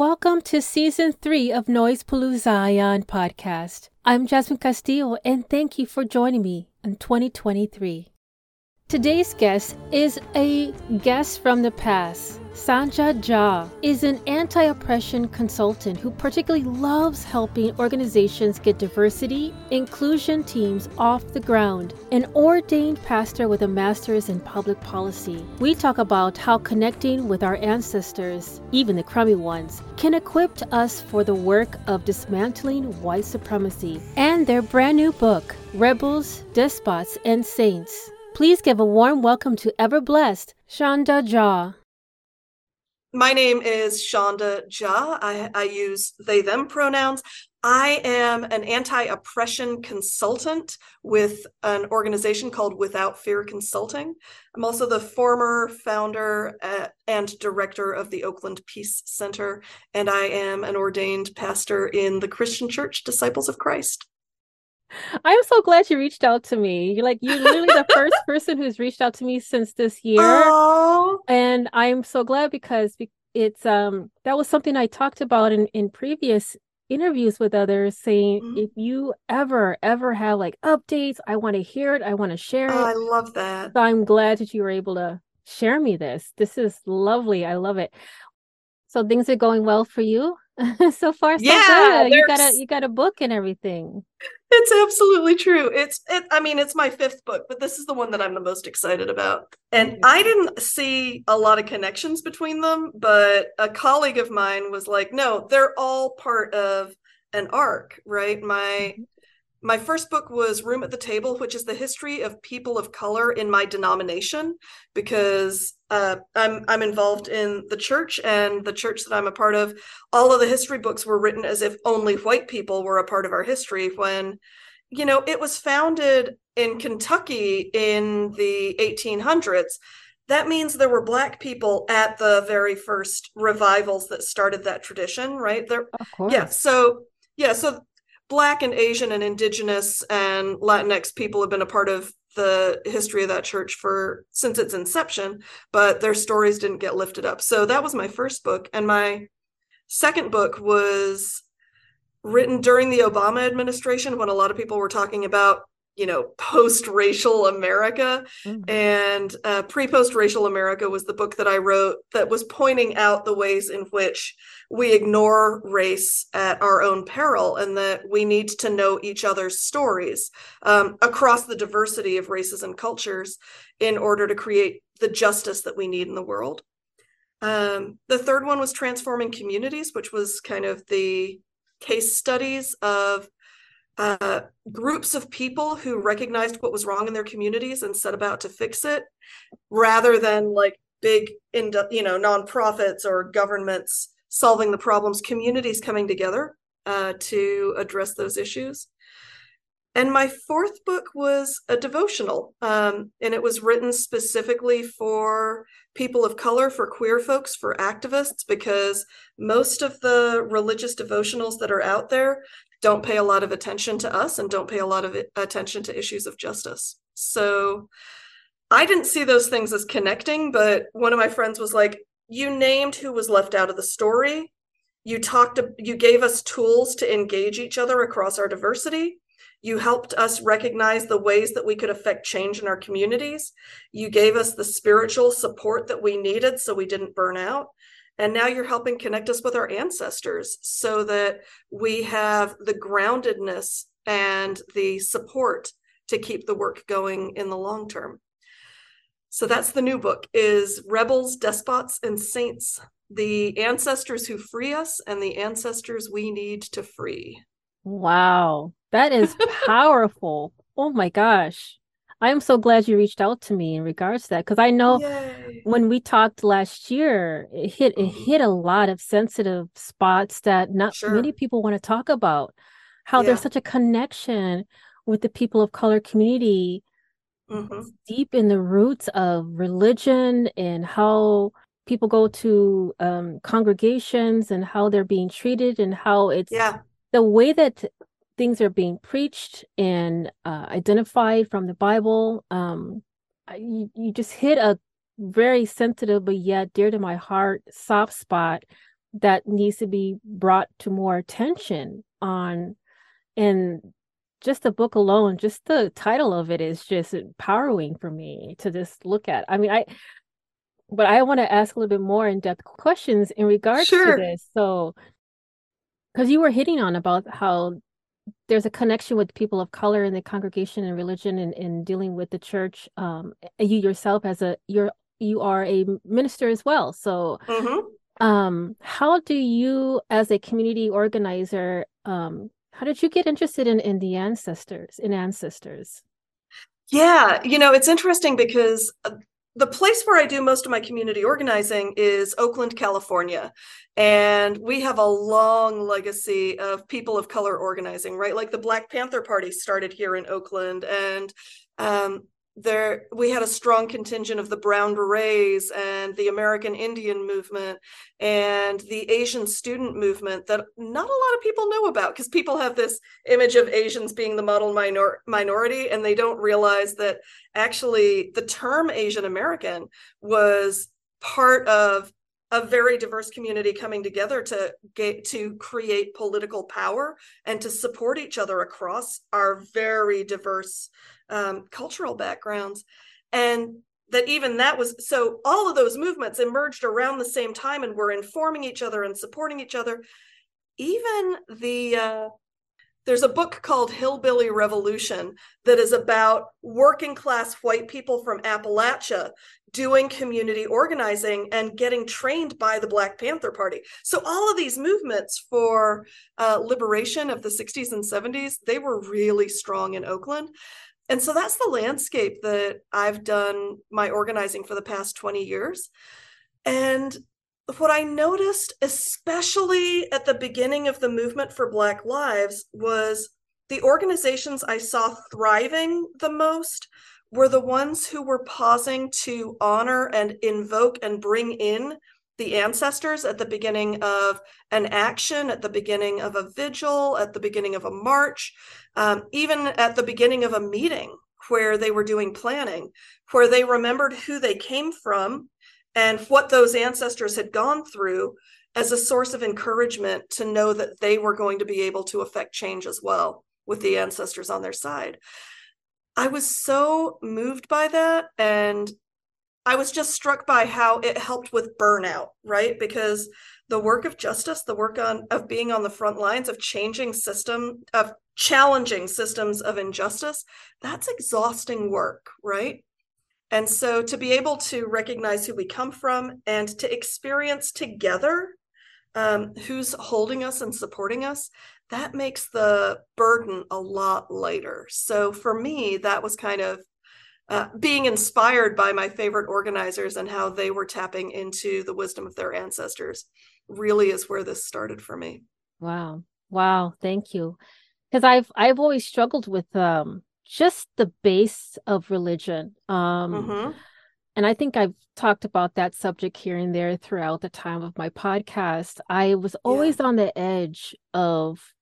Welcome to Season 3 of Noise Palooza Podcast. I'm Jasmine Castillo, and thank you for joining me in 2023. Today's guest is a guest from the past. Sandhya Jha is an anti-oppression consultant who particularly loves helping organizations get diversity, inclusion teams off the ground, an ordained pastor with a master's in public policy. We talk about how connecting with our ancestors, even the crummy ones, can equip us for the work of dismantling white supremacy and their brand new book, Rebels, Despots, and Saints. Please give a warm welcome to ever-blessed Sandhya Jha. My name is Sandhya Jha. I use they, them pronouns. I am an anti-oppression consultant with an organization called Without Fear Consulting. I'm also the former founder and director of the Oakland Peace Center, and I am an ordained pastor in the Christian Church, Disciples of Christ. I'm so glad you reached out to me. You're literally the first person who's reached out to me since this year. Aww. And I'm so glad because it's that was something I talked about in previous interviews with others, saying if you ever have updates, I want to hear it, I want to share it. I love that. So I'm glad that you were able to share me this. This is lovely. I love it. So things are going well for you. So far, so good. You got a book and everything. It's absolutely true. It's my fifth book, but this is the one that I'm the most excited about. And I didn't see a lot of connections between them, but a colleague of mine was like, no, they're all part of an arc, right? My first book was Room at the Table, which is the history of people of color in my denomination, because I'm involved in the church, and the church that I'm a part of, all of the history books were written as if only white people were a part of our history when, it was founded in Kentucky in the 1800s. That means there were Black people at the very first revivals that started that tradition, right? Of course. So Black and Asian and Indigenous and Latinx people have been a part of the history of that church since its inception, but their stories didn't get lifted up. So that was my first book. And my second book was written during the Obama administration, when a lot of people were talking about, post-racial America. And pre-post-racial America was the book that I wrote that was pointing out the ways in which we ignore race at our own peril, and that we need to know each other's stories across the diversity of races and cultures in order to create the justice that we need in the world. The third one was Transforming Communities, which was kind of the case studies of groups of people who recognized what was wrong in their communities and set about to fix it, rather than big, nonprofits or governments solving the problems, communities coming together to address those issues. And my fourth book was a devotional, and it was written specifically for people of color, for queer folks, for activists, because most of the religious devotionals that are out there don't pay a lot of attention to us and don't pay a lot of attention to issues of justice. So I didn't see those things as connecting, but one of my friends was like, you named who was left out of the story. You gave us tools to engage each other across our diversity. You helped us recognize the ways that we could affect change in our communities. You gave us the spiritual support that we needed so we didn't burn out. And now you're helping connect us with our ancestors so that we have the groundedness and the support to keep the work going in the long term. So that's the new book, is Rebels, Despots, and Saints, the ancestors who free us and the ancestors we need to free. Wow, that is powerful. Oh my gosh. I'm so glad you reached out to me in regards to that, because I know when we talked last year, it hit a lot of sensitive spots that not many people want to talk about. How there's such a connection with the people of color community, deep in the roots of religion, and how people go to congregations and how they're being treated, and how it's the way that things are being preached and identified from the Bible. You just hit a very sensitive but yet dear to my heart soft spot that needs to be brought to more attention on. And just the book alone, just the title of it is just empowering for me to just look at. I mean, but I want to ask a little bit more in-depth questions in regards to this. So, because you were hitting on about how there's a connection with people of color in the congregation and religion and dealing with the church. You yourself as you are a minister as well. So how do you, as a community organizer, how did you get interested in the ancestors? Yeah, it's interesting because the place where I do most of my community organizing is Oakland, California. And we have a long legacy of people of color organizing, right? Like the Black Panther Party started here in Oakland, and there we had a strong contingent of the Brown Berets and the American Indian movement and the Asian student movement that not a lot of people know about, because people have this image of Asians being the model minority, and they don't realize that actually the term Asian American was part of a very diverse community coming together to create political power and to support each other across our very diverse cultural backgrounds. And that even that was, so all of those movements emerged around the same time and were informing each other and supporting each other. Even there's a book called Hillbilly Revolution that is about working class white people from Appalachia doing community organizing and getting trained by the Black Panther Party. So all of these movements for liberation of the 60s and 70s, they were really strong in Oakland. And so that's the landscape that I've done my organizing for the past 20 years. And what I noticed, especially at the beginning of the movement for Black Lives, was the organizations I saw thriving the most were the ones who were pausing to honor and invoke and bring in the ancestors at the beginning of an action, at the beginning of a vigil, at the beginning of a march, even at the beginning of a meeting where they were doing planning, where they remembered who they came from and what those ancestors had gone through as a source of encouragement to know that they were going to be able to affect change as well with the ancestors on their side. I was so moved by that, and I was just struck by how it helped with burnout, right? Because the work of justice, the work of being on the front lines, of challenging systems of injustice, that's exhausting work, right? And so to be able to recognize who we come from and to experience together who's holding us and supporting us, that makes the burden a lot lighter. So for me, that was kind of being inspired by my favorite organizers and how they were tapping into the wisdom of their ancestors really is where this started for me. Wow. Thank you. Because I've always struggled with just the base of religion. And I think I've talked about that subject here and there throughout the time of my podcast. I was always on the edge of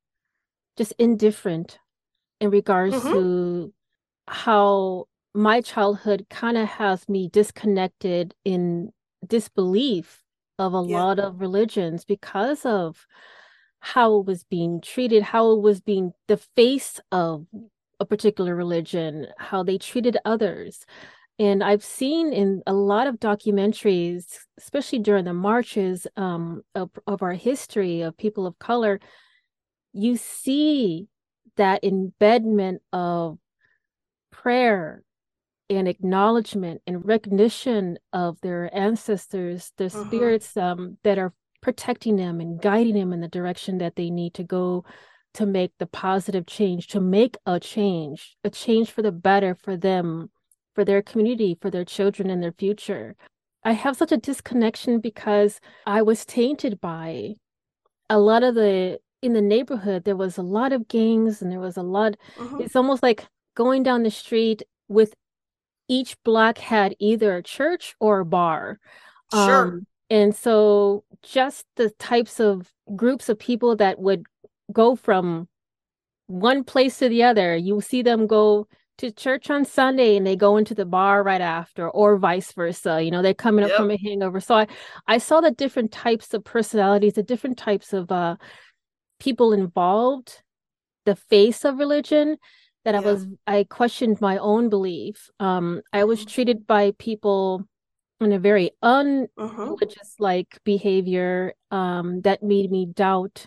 just indifferent in regards to how my childhood kind of has me disconnected in disbelief of a lot of religions because of how it was being treated, how it was being the face of a particular religion, how they treated others. And I've seen in a lot of documentaries, especially during the marches of our history of people of color, you see that embedment of prayer and acknowledgement and recognition of their ancestors, their spirits that are protecting them and guiding them in the direction that they need to go to make the positive change, to make a change for the better for them, for their community, for their children and their future. I have such a disconnection because I was tainted by a lot of in the neighborhood, there was a lot of gangs and there was a lot, it's almost like going down the street with each block had either a church or a bar. And so just the types of groups of people that would go from one place to the other, you see them go to church on Sunday and they go into the bar right after, or vice versa. You know, they're coming up from a hangover. So I saw the different types of personalities, the different types of people involved, the face of religion, that I questioned my own belief. I was treated by people in a very unreligious like behavior that made me doubt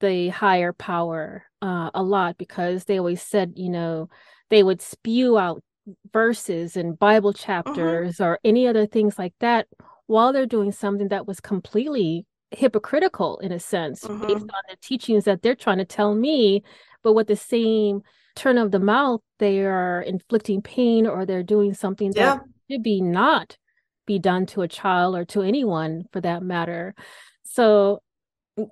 the higher power a lot, because they always said, you know, they would spew out verses and Bible chapters or any other things like that while they're doing something that was completely hypocritical in a sense, based on the teachings that they're trying to tell me. But with the same turn of the mouth, they are inflicting pain, or they're doing something that should be not be done to a child or to anyone for that matter. So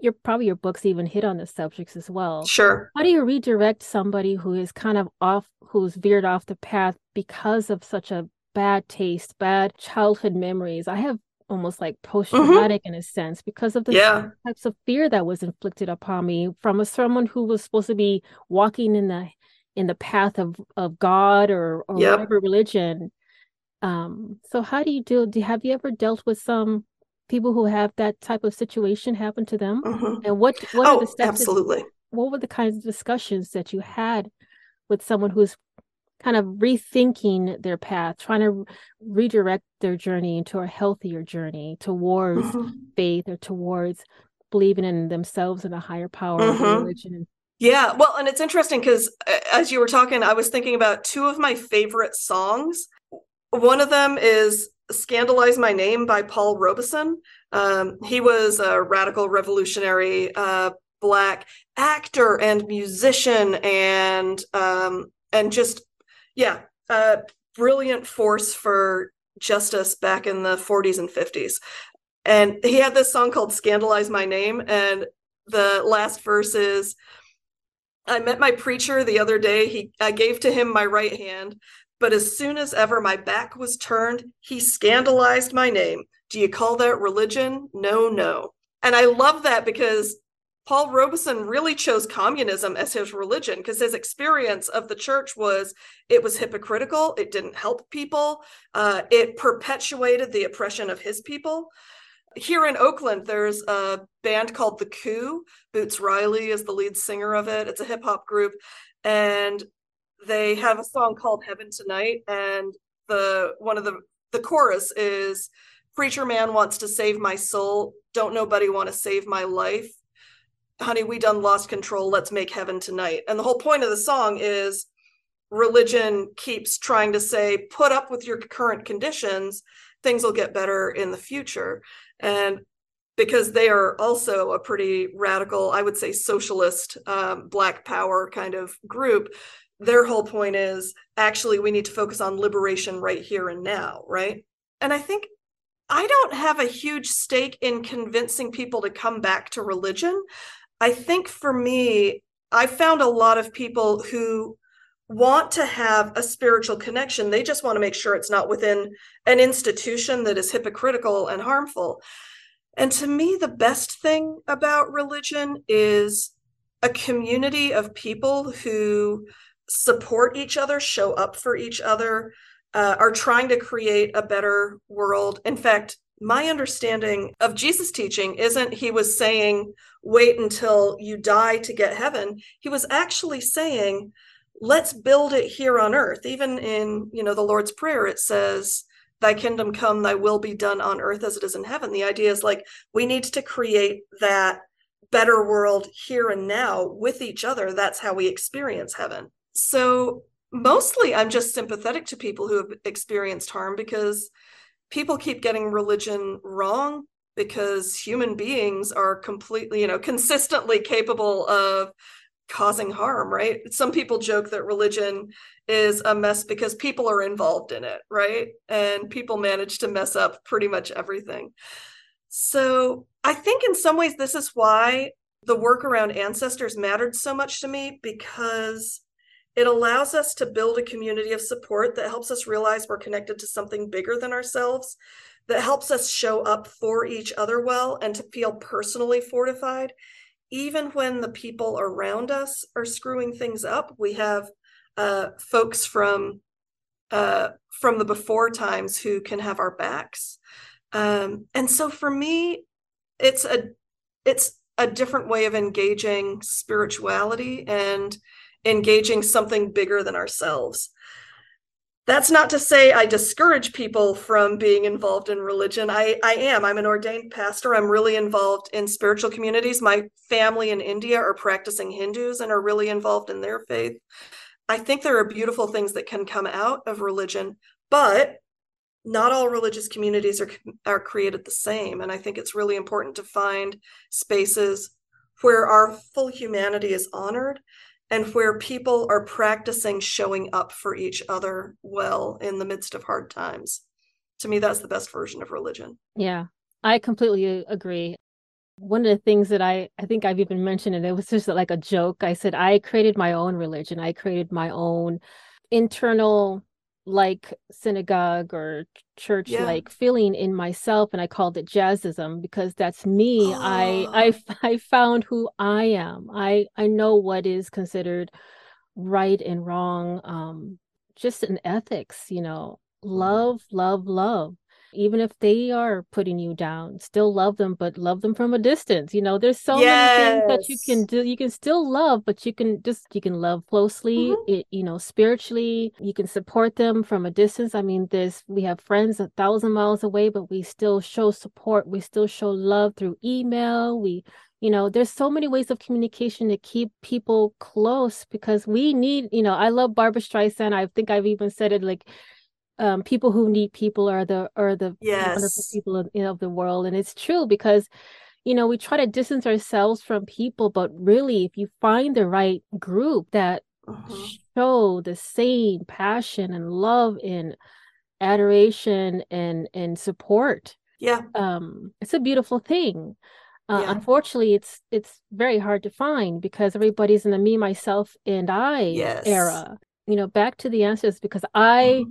your books even hit on the subjects as well. Sure. How do you redirect somebody who is kind of off, who's veered off the path because of such a bad taste, bad childhood memories? I have almost like post-traumatic in a sense because of the types of fear that was inflicted upon me from someone who was supposed to be walking in the path of God or whatever religion. So how do you deal? Have you ever dealt with some people who have that type of situation happen to them? And what are the steps? Absolutely. What were the kinds of discussions that you had with someone who's kind of rethinking their path, trying to redirect their journey into a healthier journey towards faith or towards believing in themselves and a higher power of religion? Yeah. Well, and it's interesting because as you were talking, I was thinking about two of my favorite songs. One of them is Scandalize My Name by Paul Robeson. He was a radical revolutionary Black actor and musician and just brilliant force for justice back in the 40s and 50s. And he had this song called Scandalize My Name. And the last verse is, I met my preacher the other day. I gave to him my right hand, but as soon as ever my back was turned, he scandalized my name. Do you call that religion? No, no. And I love that because Paul Robeson really chose communism as his religion, because his experience of the church was it was hypocritical. It didn't help people. It perpetuated the oppression of his people. Here in Oakland, there's a band called The Coup. Boots Riley is the lead singer of it. It's a hip hop group. And they have a song called Heaven Tonight. And the chorus is, preacher man wants to save my soul. Don't nobody want to save my life. Honey, we done lost control. Let's make heaven tonight. And the whole point of the song is religion keeps trying to say, put up with your current conditions. Things will get better in the future. And because they are also a pretty radical, I would say socialist, Black power kind of group, their whole point is actually we need to focus on liberation right here and now. Right. And I think I don't have a huge stake in convincing people to come back to religion. I think for me, I found a lot of people who want to have a spiritual connection. They just want to make sure it's not within an institution that is hypocritical and harmful. And to me, the best thing about religion is a community of people who support each other, show up for each other, are trying to create a better world. In fact, my understanding of Jesus' teaching isn't he was saying, wait until you die to get heaven. He was actually saying, let's build it here on earth. Even in, you know, the Lord's Prayer, it says, thy kingdom come, thy will be done on earth as it is in heaven. The idea is like, we need to create that better world here and now with each other. That's how we experience heaven. So mostly I'm just sympathetic to people who have experienced harm, because people keep getting religion wrong, because human beings are completely, you know, consistently capable of causing harm, right? Some people joke that religion is a mess because people are involved in it, right? And people manage to mess up pretty much everything. So I think in some ways, this is why the work around ancestors mattered so much to me, because it allows us to build a community of support that helps us realize we're connected to something bigger than ourselves, that helps us show up for each other well and to feel personally fortified. Even when the people around us are screwing things up, we have folks from the before times who can have our backs. And so for me, it's a different way of engaging spirituality and engaging something bigger than ourselves. That's not to say I discourage people from being involved in religion. I am. I'm an ordained pastor. I'm really involved in spiritual communities. My family in India are practicing Hindus and are really involved in their faith. I think there are beautiful things that can come out of religion, but not all religious communities are created the same. And I think it's really important to find spaces where our full humanity is honored and where people are practicing showing up for each other well in the midst of hard times. To me, that's the best version of religion. Yeah, I completely agree. One of the things that I think I've even mentioned, and it was just like a joke, I said, I created my own religion. I created my own internal, like, synagogue or church, like, feeling in myself. And I called it jazzism because that's me. Oh. I found who I am. I know what is considered right and wrong. Just in ethics, you know, love. Even if they are putting you down, still love them, but love them from a distance. You know, there's so many things that you can do. You can still love, but you can love closely, you know, spiritually. You can support them from a distance. I mean, we have friends 1,000 miles away, but we still show support. We still show love through email. You know, there's so many ways of communication to keep people close because we need, you know, I love Barbra Streisand. I think I've even said it like, people who need people are the wonderful people of the world. And it's true because, you know, we try to distance ourselves from people, but really if you find the right group that show the same passion and love and adoration and support, it's a beautiful thing. Unfortunately, it's very hard to find because everybody's in the me, myself, and I era. You know, back to the answers because I...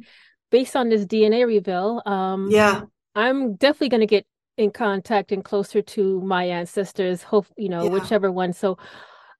based on this DNA reveal, I'm definitely going to get in contact and closer to my ancestors, whichever one. So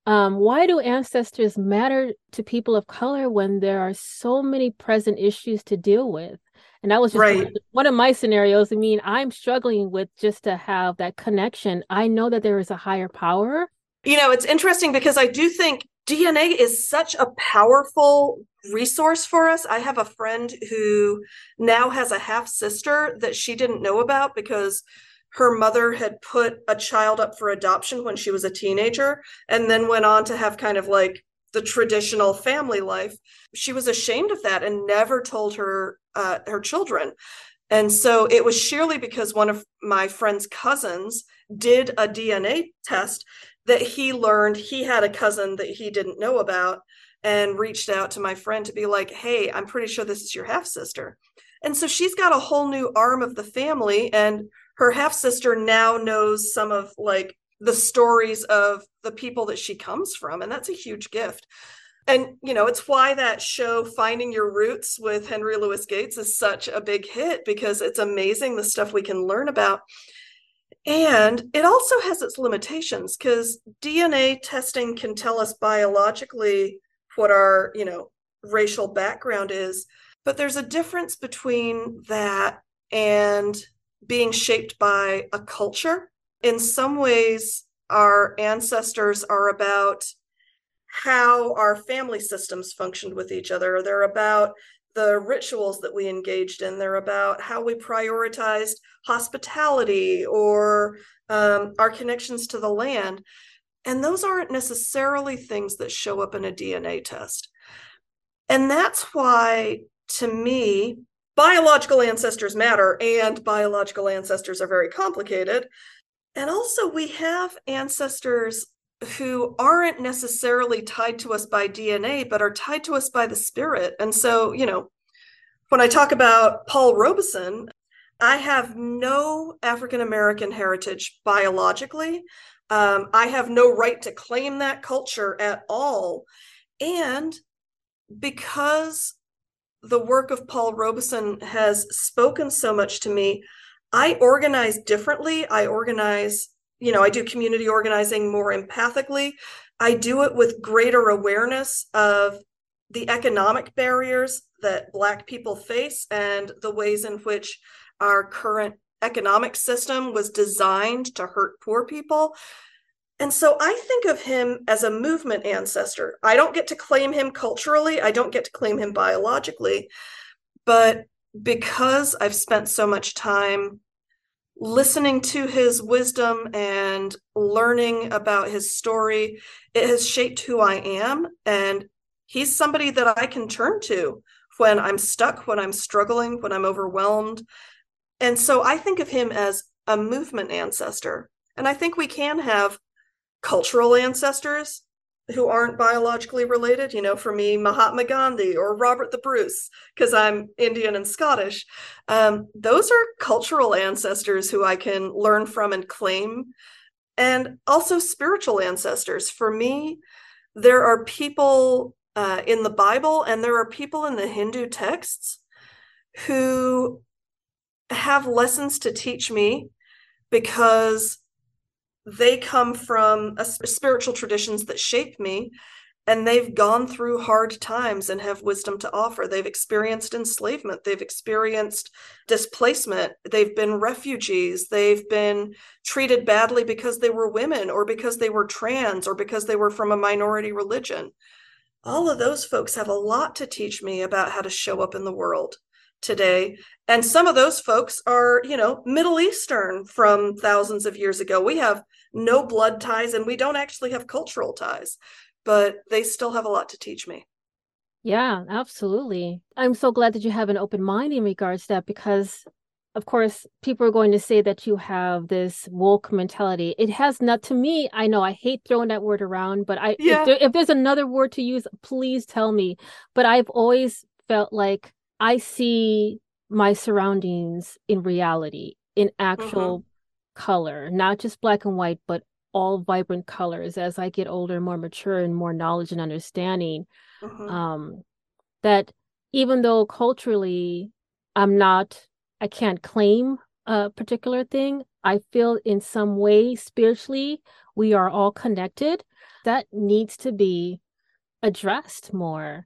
why do ancestors matter to people of color when there are so many present issues to deal with? And that was just one of my scenarios. I mean, I'm struggling with just to have that connection. I know that there is a higher power. You know, it's interesting because I do think DNA is such a powerful resource for us. I have a friend who now has a half sister that she didn't know about because her mother had put a child up for adoption when she was a teenager and then went on to have kind of like the traditional family life. She was ashamed of that and never told her children. And so it was sheerly because one of my friend's cousins did a DNA test that he learned he had a cousin that he didn't know about and reached out to my friend to be like, hey, I'm pretty sure this is your half-sister. And so she's got a whole new arm of the family, and her half-sister now knows some of like the stories of the people that she comes from. And that's a huge gift. And, you know, it's why that show Finding Your Roots with Henry Louis Gates is such a big hit, because it's amazing the stuff we can learn about. And it also has its limitations because DNA testing can tell us biologically what our, you know, racial background is. But there's a difference between that and being shaped by a culture. In some ways, our ancestors are about how our family systems functioned with each other. They're about the rituals that we engaged in. They're about how we prioritized hospitality or our connections to the land. And those aren't necessarily things that show up in a DNA test. And that's why, to me, biological ancestors matter, and biological ancestors are very complicated. And also we have ancestors who aren't necessarily tied to us by DNA, but are tied to us by the spirit. And so, you know, when I talk about Paul Robeson, I have no African-American heritage biologically. I have no right to claim that culture at all. And because the work of Paul Robeson has spoken so much to me, I organize differently. You know, I do community organizing more empathically. I do it with greater awareness of the economic barriers that Black people face and the ways in which our current economic system was designed to hurt poor people. And so I think of him as a movement ancestor. I don't get to claim him culturally. I don't get to claim him biologically. But because I've spent so much time listening to his wisdom and learning about his story, it has shaped who I am. And he's somebody that I can turn to when I'm stuck, when I'm struggling, when I'm overwhelmed. And so I think of him as a movement ancestor. And I think we can have cultural ancestors who aren't biologically related. You know, for me, Mahatma Gandhi or Robert the Bruce, because I'm Indian and Scottish. Those are cultural ancestors who I can learn from and claim. And also spiritual ancestors. For me, there are people in the Bible and there are people in the Hindu texts who have lessons to teach me because they come from spiritual traditions that shape me, and they've gone through hard times and have wisdom to offer. They've experienced enslavement. They've experienced displacement. They've been refugees. They've been treated badly because they were women or because they were trans or because they were from a minority religion. All of those folks have a lot to teach me about how to show up in the world today. And some of those folks are, you know, Middle Eastern from thousands of years ago. We have no blood ties and we don't actually have cultural ties, but they still have a lot to teach me. Yeah, absolutely. I'm so glad that you have an open mind in regards to that, because of course, people are going to say that you have this woke mentality. It has not, to me, I know I hate throwing that word around, but if there's another word to use, please tell me. But I've always felt like I see my surroundings in reality, in actual color, not just black and white, but all vibrant colors as I get older, more mature, and more knowledge and understanding. That even though culturally I can't claim a particular thing, I feel in some way spiritually we are all connected. That needs to be addressed more.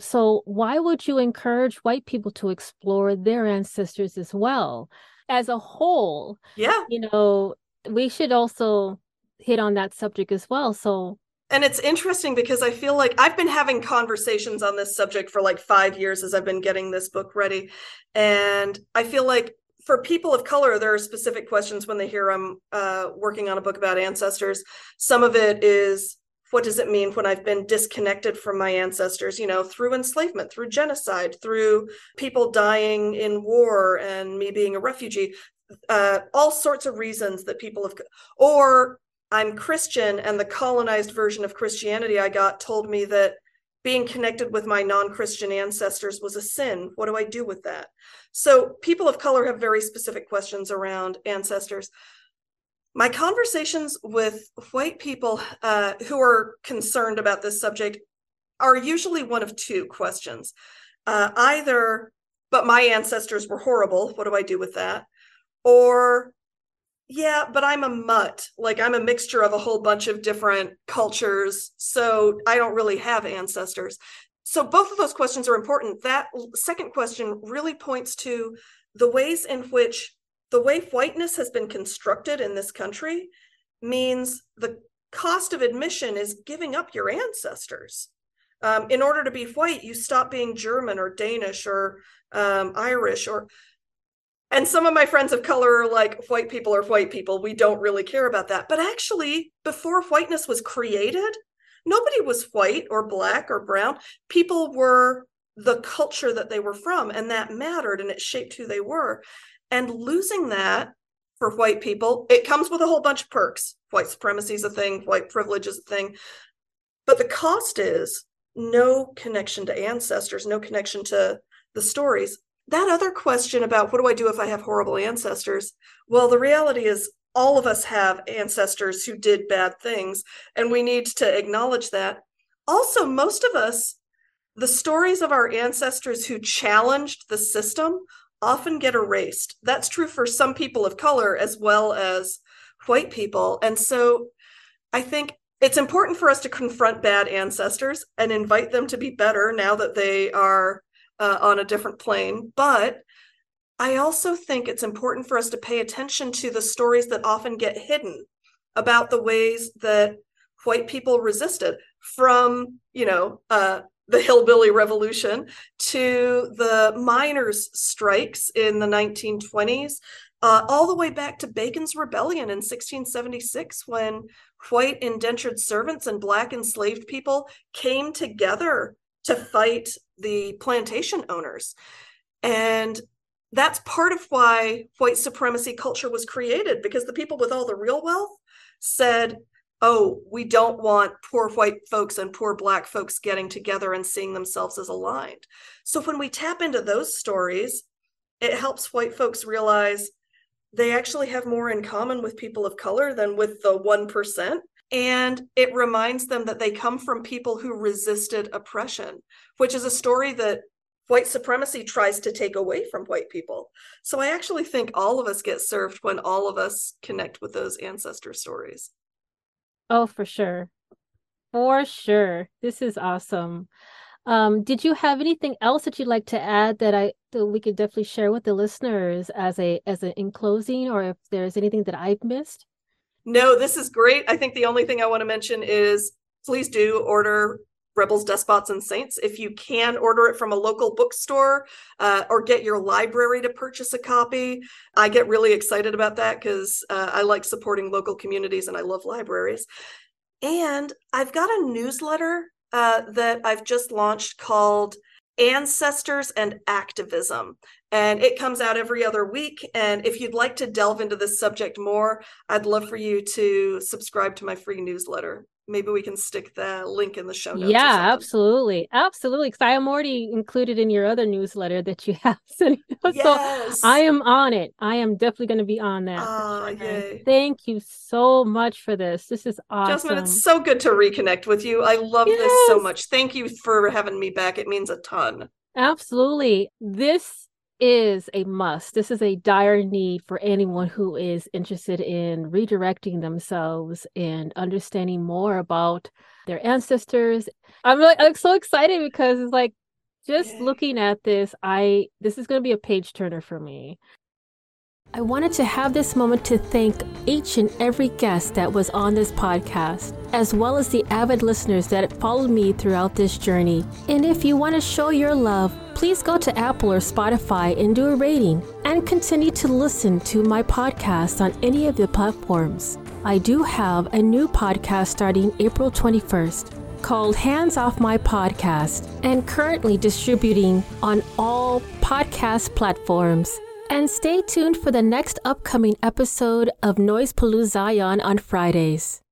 So why would you encourage white people to explore their ancestors as well as a whole? Yeah. You know, we should also hit on that subject as well. So, and it's interesting because I feel like I've been having conversations on this subject for like 5 years as I've been getting this book ready. And I feel like for people of color, there are specific questions when they hear I'm working on a book about ancestors. Some of it is, what does it mean when I've been disconnected from my ancestors, you know, through enslavement, through genocide, through people dying in war and me being a refugee, all sorts of reasons that people have, or I'm Christian and the colonized version of Christianity I got told me that being connected with my non-Christian ancestors was a sin. What do I do with that? So people of color have very specific questions around ancestors. My conversations with white people who are concerned about this subject are usually one of two questions. Either, but my ancestors were horrible, what do I do with that? Or, yeah, but I'm a mutt, like I'm a mixture of a whole bunch of different cultures, so I don't really have ancestors. So both of those questions are important. That second question really points to the ways in which the way whiteness has been constructed in this country means the cost of admission is giving up your ancestors. In order to be white, you stop being German or Danish or Irish or, and some of my friends of color are like, white people are white people. We don't really care about that. But actually, before whiteness was created, nobody was white or black or brown. People were the culture that they were from, and that mattered, and it shaped who they were. And losing that for white people, it comes with a whole bunch of perks. White supremacy is a thing. White privilege is a thing. But the cost is no connection to ancestors, no connection to the stories. That other question about what do I do if I have horrible ancestors? Well, the reality is all of us have ancestors who did bad things, and we need to acknowledge that. Also, most of us, the stories of our ancestors who challenged the system often get erased. That's true for some people of color as well as white people. And so I think It's important for us to confront bad ancestors and invite them to be better now that they are on a different plane. But I also think it's important for us to pay attention to the stories that often get hidden about the ways that white people resisted, from, the hillbilly revolution to the miners' strikes in the 1920s, all the way back to Bacon's Rebellion in 1676, when white indentured servants and Black enslaved people came together to fight the plantation owners. And that's part of why white supremacy culture was created, because the people with all the real wealth said, oh, we don't want poor white folks and poor Black folks getting together and seeing themselves as aligned. So when we tap into those stories, it helps white folks realize they actually have more in common with people of color than with the 1%. And it reminds them that they come from people who resisted oppression, which is a story that white supremacy tries to take away from white people. So I actually think all of us get served when all of us connect with those ancestor stories. Oh, for sure. For sure. This is awesome. Did you have anything else that you'd like to add that we could definitely share with the listeners as an in closing, or if there's anything that I've missed? No, this is great. I think the only thing I want to mention is please do order Rebels, Despots, and Saints. If you can, order it from a local bookstore or get your library to purchase a copy. I get really excited about that because I like supporting local communities and I love libraries. And I've got a newsletter that I've just launched called Ancestors and Activism. And it comes out every other week. And if you'd like to delve into this subject more, I'd love for you to subscribe to my free newsletter. Maybe we can stick the link in the show notes. Yeah, absolutely. Absolutely. Because I am already included in your other newsletter that you have. Yes. So I am on it. I am definitely going to be on that. Oh, yay. Thank you so much for this. This is awesome. Jasmine, it's so good to reconnect with you. I love this so much. Thank you for having me back. It means a ton. Absolutely. This is a must. This is a dire need for anyone who is interested in redirecting themselves and understanding more about their ancestors. I'm so excited because it's like, just looking at this, this is going to be a page turner for me. I wanted to have this moment to thank each and every guest that was on this podcast, as well as the avid listeners that followed me throughout this journey. And if you want to show your love, please go to Apple or Spotify and do a rating, and continue to listen to my podcast on any of the platforms. I do have a new podcast starting April 21st called Hands Off My Podcast, and currently distributing on all podcast platforms. And stay tuned for the next upcoming episode of Noise Palooza on Fridays.